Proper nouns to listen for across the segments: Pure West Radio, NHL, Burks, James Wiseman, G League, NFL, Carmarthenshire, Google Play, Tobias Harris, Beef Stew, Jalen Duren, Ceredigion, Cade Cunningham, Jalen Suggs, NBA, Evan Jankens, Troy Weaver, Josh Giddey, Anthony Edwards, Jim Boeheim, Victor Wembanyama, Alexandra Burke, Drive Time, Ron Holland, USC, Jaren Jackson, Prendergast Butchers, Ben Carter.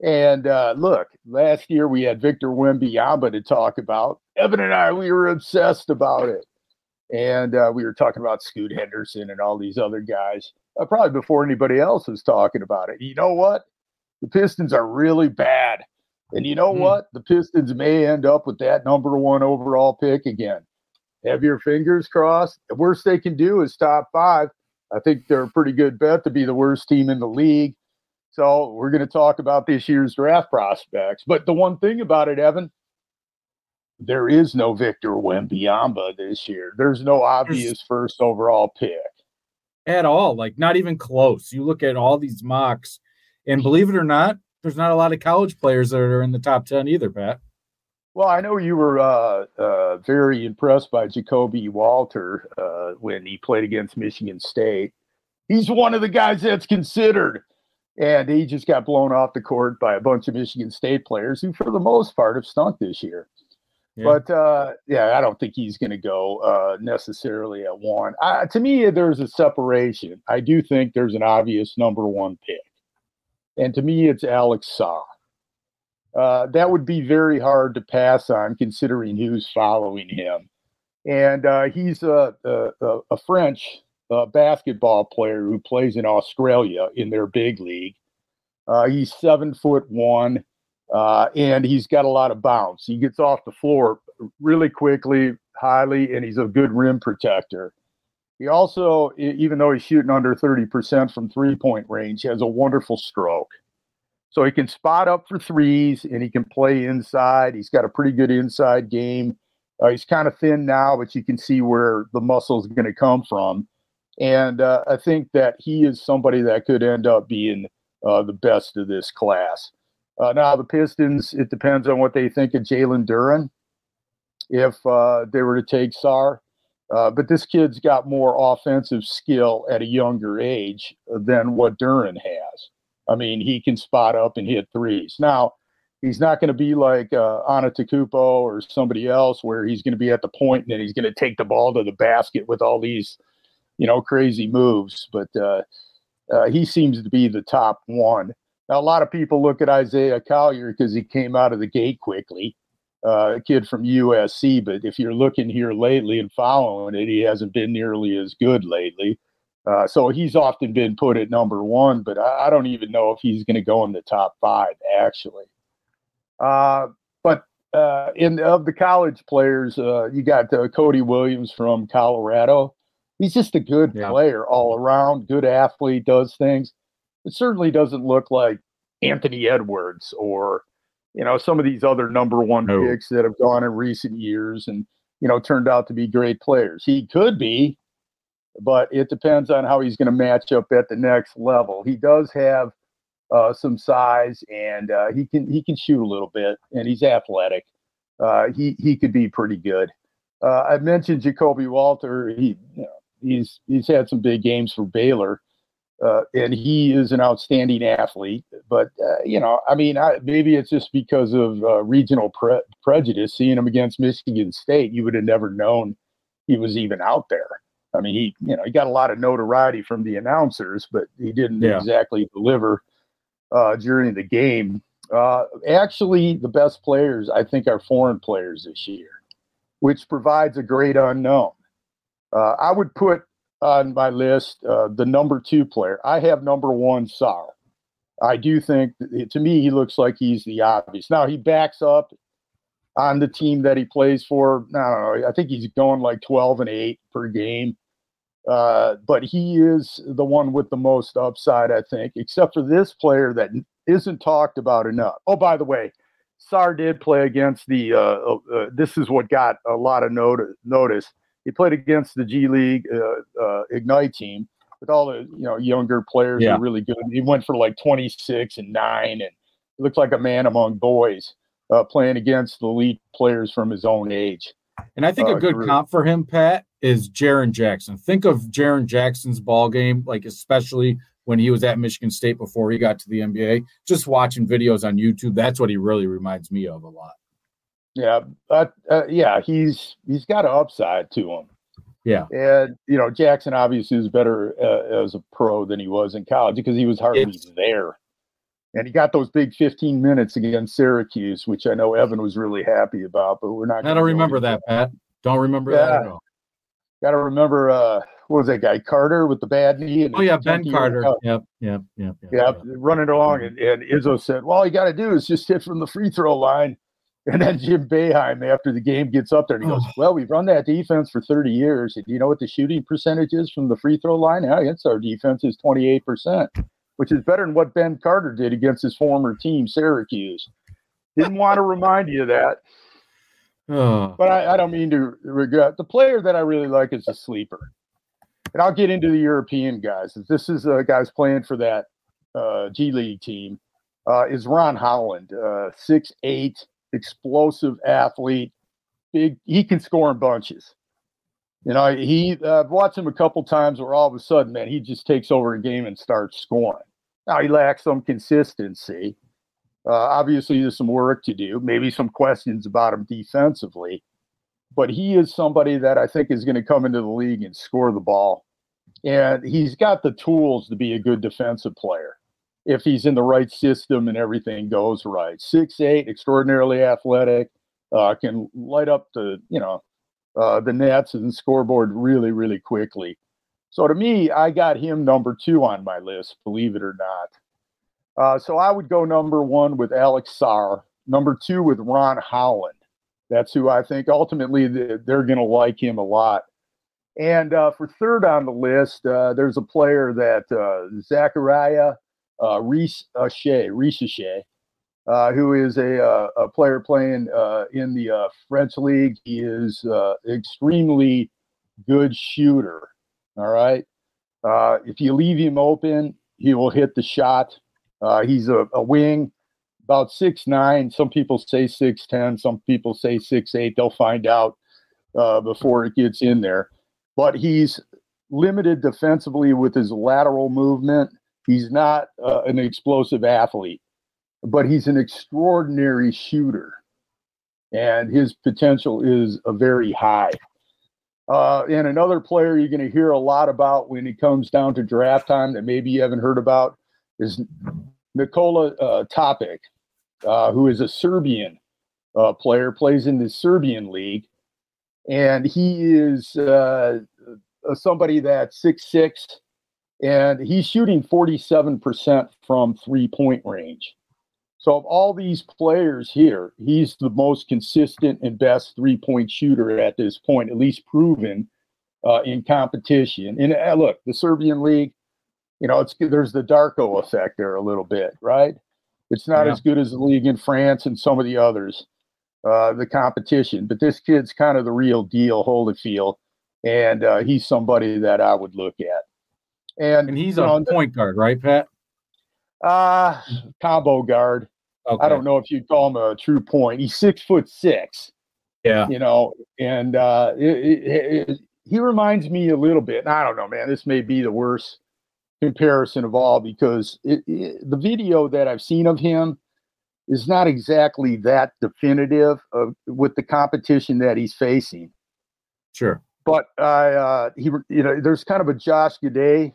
And look, last year we had Victor Wembanyama to talk about. Evan and I, we were obsessed about it. And we were talking about Scoot Henderson and all these other guys, probably before anybody else was talking about it. You know what? The Pistons are really bad. And you know what? The Pistons may end up with that number one overall pick again. Have your fingers crossed. The worst they can do is top five. I think they're a pretty good bet to be the worst team in the league. So we're going to talk about this year's draft prospects. But the one thing about it, Evan, there is no Victor Wembanyama this year. There's no obvious first overall pick. At all. Like, not even close. You look at all these mocks, and believe it or not, there's not a lot of college players that are in the top 10 either, Pat. Well, I know you were very impressed by Jakobe Walter when he played against Michigan State. He's one of the guys that's considered. And he just got blown off the court by a bunch of Michigan State players who, for the most part, have stunk this year. Yeah. But, I don't think he's going to go necessarily at one. To me, there's a separation. I do think there's an obvious number one pick. And to me, it's Alex Sarr. That would be very hard to pass on considering who's following him. And he's a French basketball player who plays in Australia in their big league. He's 7'1", and he's got a lot of bounce. He gets off the floor really quickly, highly, and he's a good rim protector. He also, even though he's shooting under 30% from three-point range, has a wonderful stroke. So he can spot up for threes, and he can play inside. He's got a pretty good inside game. He's kind of thin now, but you can see where the muscle is going to come from. And I think that he is somebody that could end up being the best of this class. Now, the Pistons, it depends on what they think of Jalen Duren if they were to take Sarr. But this kid's got more offensive skill at a younger age than what Duren has. I mean, he can spot up and hit threes. Now, he's not going to be like Ana Tekupo or somebody else where he's going to be at the point and then he's going to take the ball to the basket with all these crazy moves, but he seems to be the top one. Now, a lot of people look at Isaiah Collier because he came out of the gate quickly, a kid from USC, but if you're looking here lately and following it, he hasn't been nearly as good lately. So he's often been put at number one, but I don't even know if he's going to go in the top five, actually. Of the college players, you got Cody Williams from Colorado. He's just a good player all around, good athlete, does things. It certainly doesn't look like Anthony Edwards or, some of these other number one picks that have gone in recent years and, turned out to be great players. He could be, but it depends on how he's going to match up at the next level. He does have some size and he can shoot a little bit and he's athletic. He could be pretty good. I mentioned Jakobe Walter. He's had some big games for Baylor, and he is an outstanding athlete. But, maybe it's just because of regional prejudice. Seeing him against Michigan State, you would have never known he was even out there. I mean, he got a lot of notoriety from the announcers, but he didn't exactly deliver during the game. Actually, the best players, I think, are foreign players this year, which provides a great unknown. I would put on my list the number two player. I have number one, Sarr. I do think, to me, he looks like he's the obvious. Now, he backs up on the team that he plays for. I think he's going like 12-8 per game. But he is the one with the most upside, I think, except for this player that isn't talked about enough. Oh, by the way, Sarr did play against the this is what got a lot of notice. He played against the G League Ignite team with all the younger players who are really good. He went for like 26 and 9 and looked like a man among boys playing against the elite players from his own age. And I think a good comp for him, Pat, is Jaren Jackson. Think of Jaren Jackson's ball game, like especially when he was at Michigan State before he got to the NBA. Just watching videos on YouTube, that's what he really reminds me of a lot. Yeah, he's got an upside to him. Yeah, and Jackson obviously is better as a pro than he was in college because he was hardly there, and he got those big 15 minutes against Syracuse, which I know Evan was really happy about. But we're not. I don't remember that, Pat. Don't remember that at all. Got to remember what was that guy Carter with the bad knee? And Ben Carter. Yep. Running along, and Izzo said, "Well, all you got to do is just hit from the free throw line." And then Jim Boeheim, after the game, gets up there and he goes, well, we've run that defense for 30 years. And you know what the shooting percentage is from the free throw line? Yeah, against our defense is 28%, which is better than what Ben Carter did against his former team, Syracuse. Didn't want to remind you of that. But I don't mean to regret. The player that I really like is a sleeper. And I'll get into the European guys. This is guys playing for that G League team. Is Ron Holland, 6'8". Explosive athlete, big. He can score in bunches. I've watched him a couple times where all of a sudden, man, he just takes over a game and starts scoring. Now he lacks some consistency. Obviously, there's some work to do. Maybe some questions about him defensively, but he is somebody that I think is going to come into the league and score the ball. And he's got the tools to be a good defensive player if he's in the right system and everything goes right. 6'8", extraordinarily athletic, can light up the nets and scoreboard really, really quickly. So to me, I got him number 2 on my list, believe it or not. So I would go number 1 with Alex Sarr, number 2 with Ron Holland. That's who I think ultimately they're going to like him a lot. And for third on the list, there's a player that Reece Shea, who is a player playing in the French league. He is extremely good shooter. All right. If you leave him open, he will hit the shot. He's a wing, about 6'9". Some people say 6'10". Some people say 6'8". They'll find out before it gets in there. But he's limited defensively with his lateral movement. He's not an explosive athlete, but he's an extraordinary shooter, and his potential is very high. And another player you're going to hear a lot about when it comes down to draft time that maybe you haven't heard about is Nikola Topic, who is a Serbian player, plays in the Serbian league, and he is somebody that's 6'6", and he's shooting 47% from three-point range. So of all these players here, he's the most consistent and best three-point shooter at this point, at least proven in competition. And look, the Serbian league, there's the Darko effect there a little bit, right? It's not as good as the league in France and some of the others, the competition. But this kid's kind of the real deal, Holyfield, and he's somebody that I would look at. And he's on point guard, right, Pat? Combo guard. Okay. I don't know if you'd call him a true point. He's 6'6". Yeah. And he reminds me a little bit. And I don't know, man, this may be the worst comparison of all because the video that I've seen of him is not exactly that definitive with the competition that he's facing. Sure. But there's kind of a Josh Giddey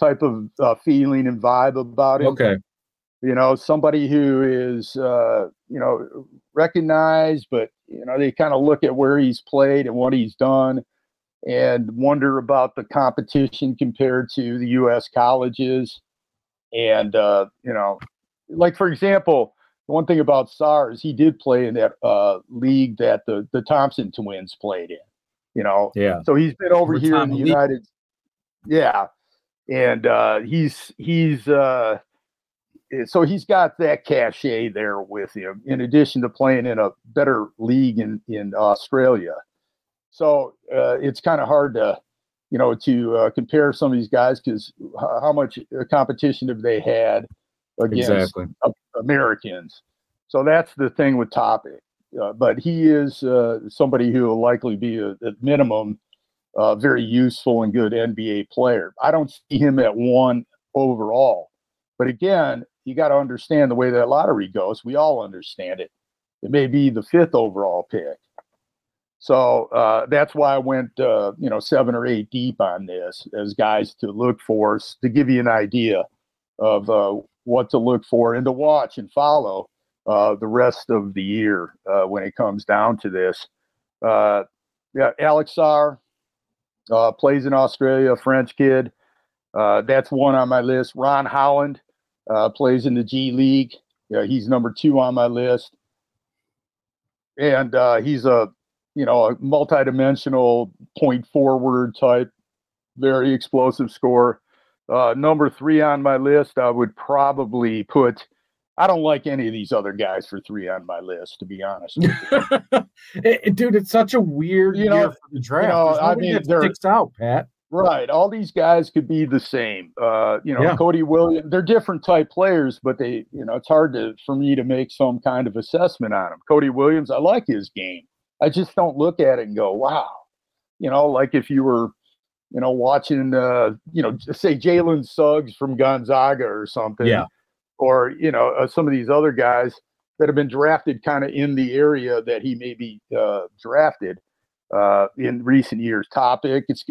type of feeling and vibe about him. Okay. Somebody who is, recognized, but, they kind of look at where he's played and what he's done and wonder about the competition compared to the U.S. colleges. And, like, for example, the one thing about Sarr is he did play in that league that the Thompson twins played in. you know? Yeah. So he's been over here in the United. Yeah. And so he's got that cachet there with him, in addition to playing in a better league in Australia. So it's kind of hard to, you know, to compare some of these guys, because how much competition have they had against Americans? So that's the thing with Topic. But he is somebody who will likely be, at minimum, very useful and good NBA player. I don't see him at 1 overall. But again, you got to understand the way that lottery goes. We all understand it. It may be the 5th overall pick. So that's why I went, 7 or 8 deep on this as guys to look for, to give you an idea of what to look for and to watch and follow the rest of the year when it comes down to this. Alex Sarr plays in Australia, a French kid. That's 1 on my list. Ron Holland plays in the G League. He's number 2 on my list. And he's a multidimensional point forward type, very explosive scorer. Number 3 on my list, I would probably put, I don't like any of these other guys for 3 on my list, to be honest with you. Dude, it's such a weird year for the draft. That sticks out, Pat. Right. All these guys could be the same. Cody Williams, they're different type players, but they, it's hard for me to make some kind of assessment on them. Cody Williams, I like his game. I just don't look at it and go, wow. Like if you were, watching, say Jalen Suggs from Gonzaga or something, or, some of these other guys that have been drafted kind of in the area that he may be drafted in recent years. Topic, it's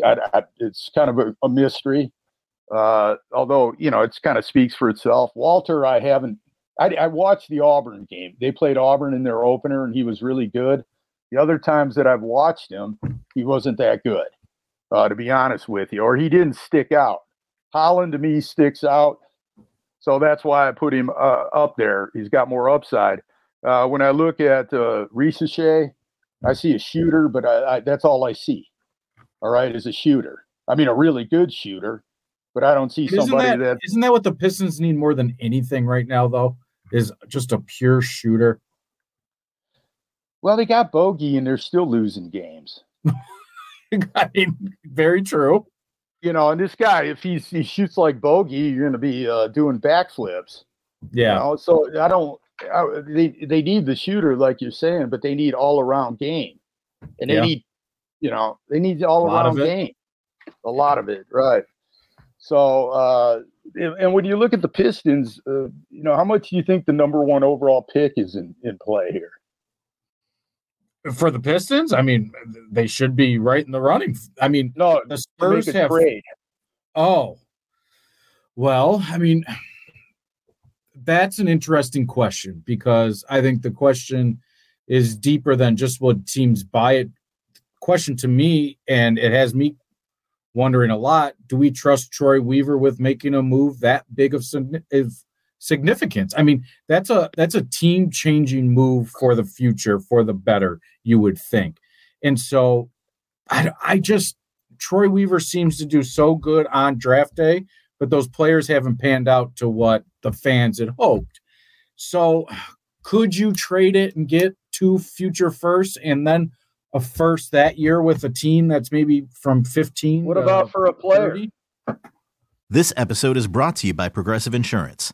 kind of a mystery, although, it's kind of speaks for itself. Walter, I watched the Auburn game. They played Auburn in their opener, and he was really good. The other times that I've watched him, he wasn't that good, to be honest with you, or he didn't stick out. Holland, to me, sticks out, so that's why I put him up there. He's got more upside. When I look at Reece Shea, I see a shooter, but that's all I see, all right, is a shooter. I mean, a really good shooter, but I don't see somebody that – Isn't that what the Pistons need more than anything right now, though, is just a pure shooter? Well, they got Bogey, and they're still losing games. I mean, very true. And this guy, if he shoots like Bogey, you're going to be doing backflips. Yeah. So they need the shooter, like you're saying, but they need all-around game. And they need, they need all-around game. A lot of it, right. So, and when you look at the Pistons, how much do you think the number 1 overall pick is in play here? For the Pistons, I mean, they should be right in the running. I mean, no, the Spurs have. Trade. Oh, well, I mean, that's an interesting question, because I think the question is deeper than just what teams buy it. Question to me, and it has me wondering a lot: do we trust Troy Weaver with making a move that big of significance? I mean, that's a team-changing move for the future, for the better, you would think. And so Troy Weaver seems to do so good on draft day, but those players haven't panned out to what the fans had hoped. So could you trade it and get 2 future firsts and then a first that year with a team that's maybe from 15? What about for a player? 30? This episode is brought to you by Progressive Insurance.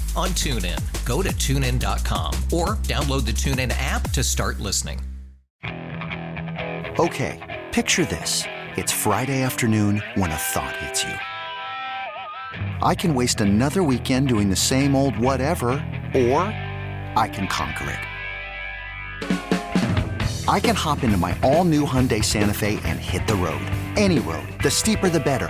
on TuneIn. Go to TuneIn.com or download the TuneIn app to start listening. Okay, picture this. It's Friday afternoon when a thought hits you. I can waste another weekend doing the same old whatever, or I can conquer it. I can hop into my all-new Hyundai Santa Fe and hit the road. Any road. The steeper, the better.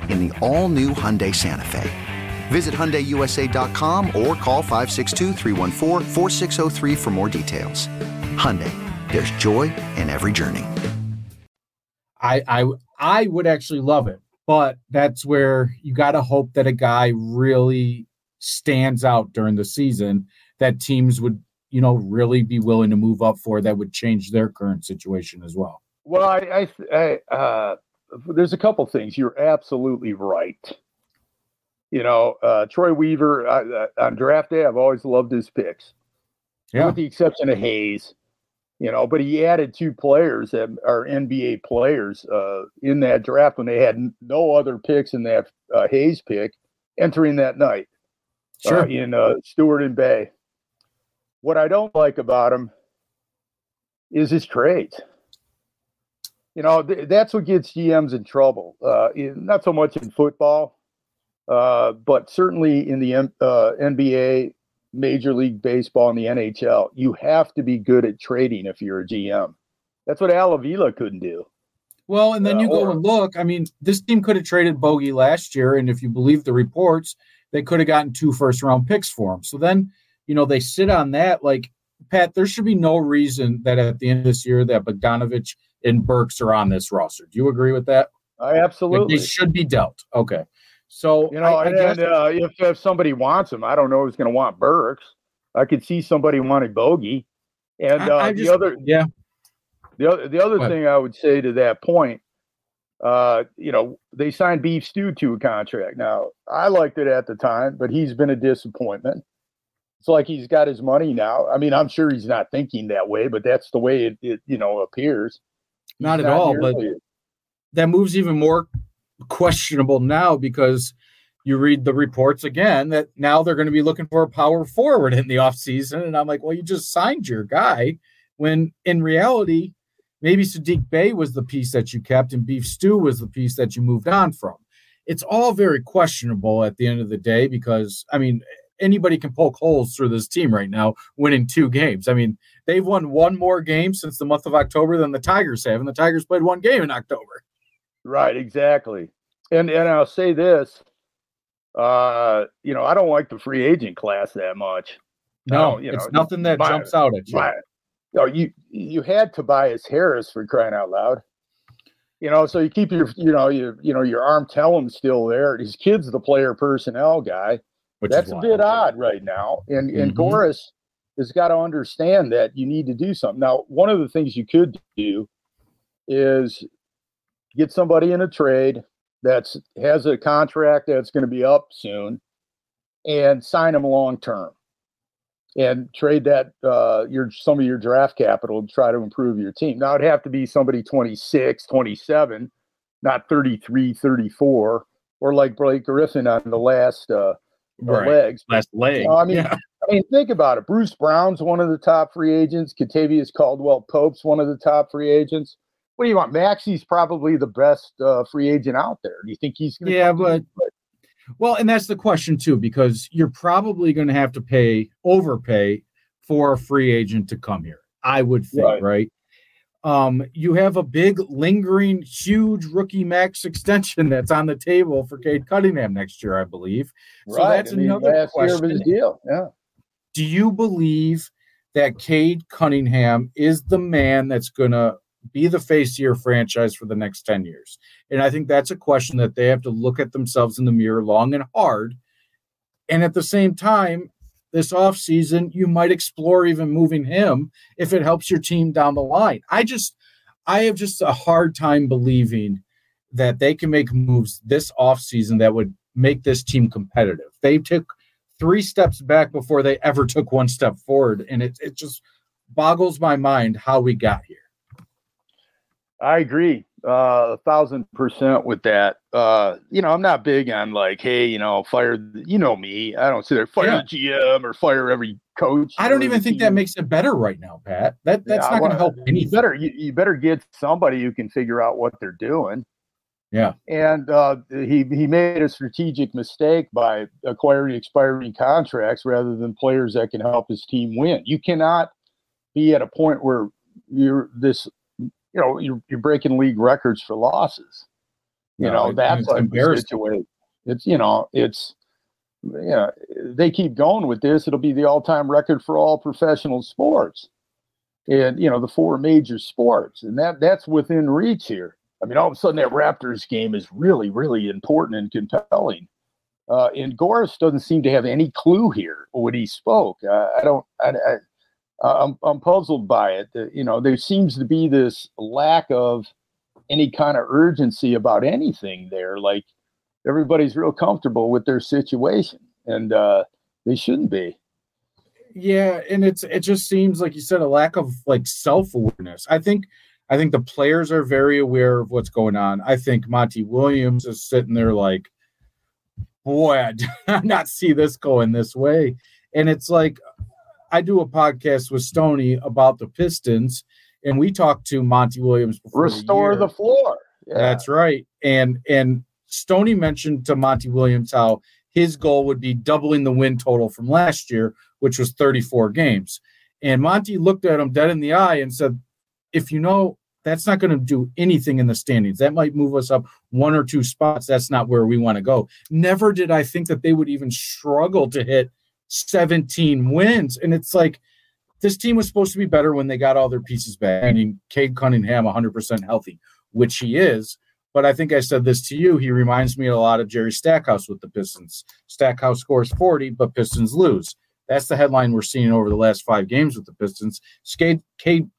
in the all-new Hyundai Santa Fe. Visit HyundaiUSA.com or call 562-314-4603 for more details. Hyundai, there's joy in every journey. I would actually love it, but that's where you got to hope that a guy really stands out during the season that teams would, you know, really be willing to move up for, that would change their current situation as well. Well, I there's a couple things. You're absolutely right. You know, Troy Weaver, on draft day, I've always loved his picks. Yeah. With the exception of Hayes, you know, but he added 2 players that are NBA players in that draft when they had no other picks in that Hayes pick entering that night. Sure. In Stewart and Bey. What I don't like about him is his trades. You know, that's what gets GMs in trouble. Not so much in football, but certainly in the NBA, Major League Baseball, and the NHL. You have to be good at trading if you're a GM. That's what Al Avila couldn't do. Well, and then you go and look. I mean, this team could have traded Bogey last year, and if you believe the reports, they could have gotten 2 first-round picks for him. So then, you know, they sit on that. Like, Pat, there should be no reason that at the end of this year that Bogdanovich and Burks are on this roster. Do you agree with that? I absolutely. Like, they should be dealt. Okay. So, you know, if somebody wants him, I don't know who's going to want Burks. I could see somebody wanting Bogey. And the other thing I would say to that point, you know, they signed Beef Stew to a contract. Now, I liked it at the time, but he's been a disappointment. It's like he's got his money now. I mean, I'm sure he's not thinking that way, but that's the way it you know, appears. Not at all, but that move's even more questionable now because you read the reports again that now they're going to be looking for a power forward in the offseason. And I'm like, well, you just signed your guy when in reality, maybe Sadiq Bey was the piece that you kept and Beef Stew was the piece that you moved on from. It's all very questionable at the end of the day because, I mean, anybody can poke holes through this team right now winning 2 games. I mean, they've won 1 more game since the month of October than the Tigers have, and the Tigers played 1 game in October. Right, exactly. And I'll say this, you know, I don't like the free agent class that much. No, you know, it's nothing that jumps out at you. No, you had Tobias Harris for crying out loud. You know, so you keep your arm tellum still there. His kid's the player personnel guy. Which that's a bit odd right now. And Goris has got to understand that you need to do something. Now, one of the things you could do is get somebody in a trade that has a contract that's going to be up soon and sign them long-term and trade that some of your draft capital to try to improve your team. Now, it'd have to be somebody 26, 27, not 33, 34, or like Blake Griffin on the last legs. Last leg. I mean, think about it. Bruce Brown's one of the top free agents. Katavius Caldwell-Pope's one of the top free agents. What do you want? Maxi's probably the best free agent out there. Do you think he's going to? Yeah, well, and that's the question too, because you're probably going to have to overpay for a free agent to come here. I would think, right? You have a big, lingering, huge rookie max extension that's on the table for Cade Cunningham next year, I believe. Right. So that's another question. Year of his deal. Yeah. Do you believe that Cade Cunningham is the man that's going to be the face of your franchise for the next 10 years? And I think that's a question that they have to look at themselves in the mirror long and hard. And at the same time, this offseason, you might explore even moving him if it helps your team down the line. I have just a hard time believing that they can make moves this offseason that would make this team competitive. They took 3 steps back before they ever took 1 step forward, and it just boggles my mind how we got here. I agree 1,000% with that. I'm not big on like, hey, fire, me. I don't sit there, fire the GM or fire every coach. I don't even think that makes it better right now, Pat. That's not going to help anything. You better get somebody who can figure out what they're doing. Yeah. And he made a strategic mistake by acquiring expiring contracts rather than players that can help his team win. You cannot be at a point where you're breaking league records for losses. That's like embarrassing. They keep going with this. It'll be the all-time record for all professional sports and, the 4 major sports. And that's within reach here. I mean, all of a sudden that Raptors game is really, really important and compelling. And Goris doesn't seem to have any clue here when he spoke. I'm puzzled by it. There seems to be this lack of any kind of urgency about anything there. Like everybody's real comfortable with their situation, and they shouldn't be. Yeah, and it just seems like you said a lack of like self-awareness. I think the players are very aware of what's going on. I think Monty Williams is sitting there like, boy, I did not see this going this way. And it's like, I do a podcast with Stoney about the Pistons, and we talked to Monty Williams before. Restore the floor. Yeah. That's right. And Stoney mentioned to Monty Williams how his goal would be doubling the win total from last year, which was 34 games. And Monty looked at him dead in the eye and said, if that's not going to do anything in the standings. That might move us up 1 or 2 spots. That's not where we want to go. Never did I think that they would even struggle to hit 17 wins. And it's like, this team was supposed to be better when they got all their pieces back. I mean, Cade Cunningham 100% healthy, which he is. But I think I said this to you. He reminds me a lot of Jerry Stackhouse with the Pistons. Stackhouse scores 40, but Pistons lose. That's the headline we're seeing over the last 5 games with the Pistons. Cade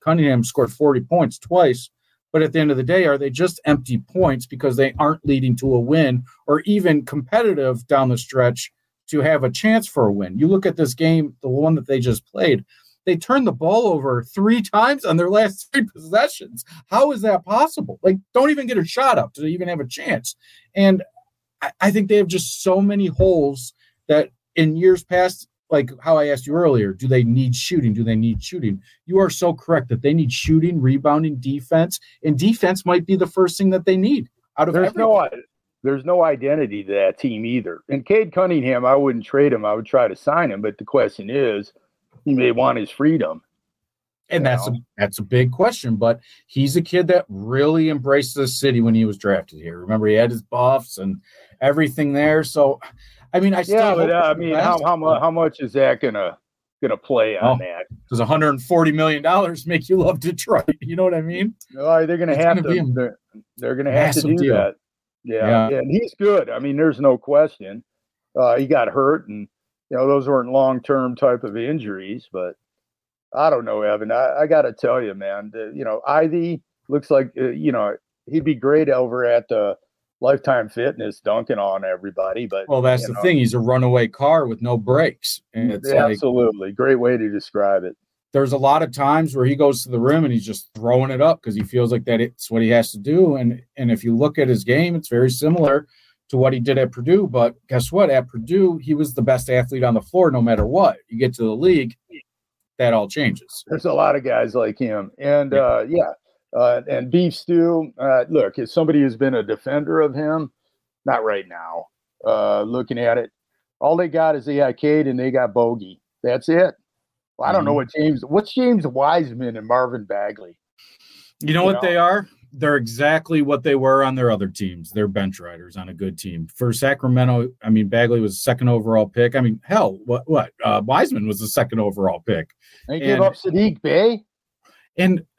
Cunningham scored 40 points twice, but at the end of the day, are they just empty points because they aren't leading to a win or even competitive down the stretch to have a chance for a win? You look at this game, the one that they just played, they turned the ball over 3 times on their last 3 possessions. How is that possible? Like, don't even get a shot up. Do they even have a chance? And I think they have just so many holes that in years past, like how I asked you earlier, do they need shooting? Do they need shooting? You are so correct that they need shooting, rebounding, defense, and defense might be the first thing that they need out of everything. There's no identity to that team either. And Cade Cunningham, I wouldn't trade him. I would try to sign him, but the question is, he may want his freedom. And that's a big question, but he's a kid that really embraced this city when he was drafted here. Remember, he had his buffs and everything there. So, I mean, how much is that gonna play on that? Does $140 million make you love Detroit? You know what I mean? No, they're gonna have to do that. Yeah, and he's good. I mean, there's no question. He got hurt, and those weren't long-term type of injuries. But I don't know, Evan. I gotta tell you, man. Ivy looks like he'd be great over at the Lifetime Fitness dunking on everybody, but that's the thing. He's a runaway car with no brakes, and it's absolutely great way to describe it. There's a lot of times where he goes to the rim and he's just throwing it up because he feels like that it's what he has to do. And if you look at his game, it's very similar to what he did at Purdue. But guess what? At Purdue, he was the best athlete on the floor, no matter what. You get to the league, that all changes. There's a lot of guys like him, and and Beef Stew, look, if somebody has been a defender of him, not right now, looking at it, all they got is Cade and they got Bogey. That's it. Well, I don't know what's James Wiseman and Marvin Bagley. You know what they are? They're exactly what they were on their other teams. They're bench riders on a good team. For Sacramento, I mean, Bagley was the 2nd overall pick. I mean, hell, Wiseman was the 2nd overall pick. They gave up Sadiq Bey.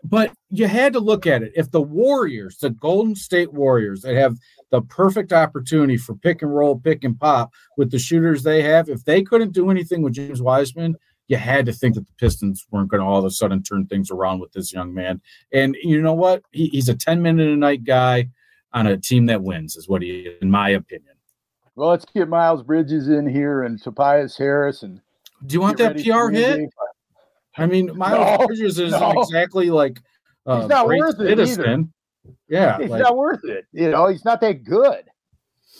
But you had to look at it. If the Warriors, the Golden State Warriors, that have the perfect opportunity for pick and roll, pick and pop with the shooters they have, if they couldn't do anything with James Wiseman, you had to think that the Pistons weren't going to all of a sudden turn things around with this young man. And you know what? He's a 10-minute-a-night guy on a team that wins is what he is, in my opinion. Well, let's get Miles Bridges in here and Tobias Harris. And do you want that PR hit? I mean, Miles Bridges isn't exactly like he's not worth it either. Yeah, he's not worth it. You know, he's not that good.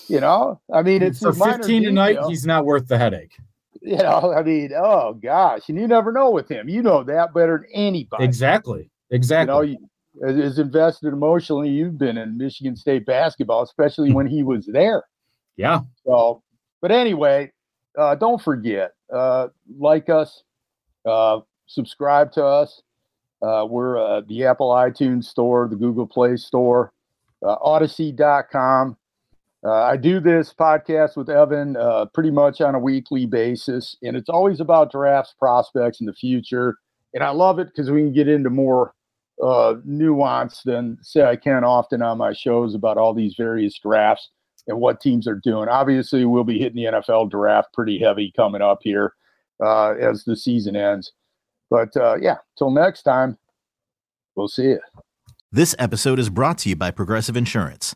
You know, I mean, it's for 15 tonight. He's not worth the headache. You know, I mean, oh gosh, and you never know with him. You know that better than anybody. Exactly. You know, as invested emotionally you've been in Michigan State basketball, especially when he was there. Yeah. So, but anyway, don't forget, like us, subscribe to us. We're the Apple iTunes store, the Google Play store, Odyssey.com. I do this podcast with Evan pretty much on a weekly basis, and it's always about drafts, prospects, and the future. And I love it because we can get into more nuance than, say, I can often on my shows about all these various drafts and what teams are doing. Obviously, we'll be hitting the NFL draft pretty heavy coming up here as the season ends. But, yeah, till next time, we'll see you. This episode is brought to you by Progressive Insurance.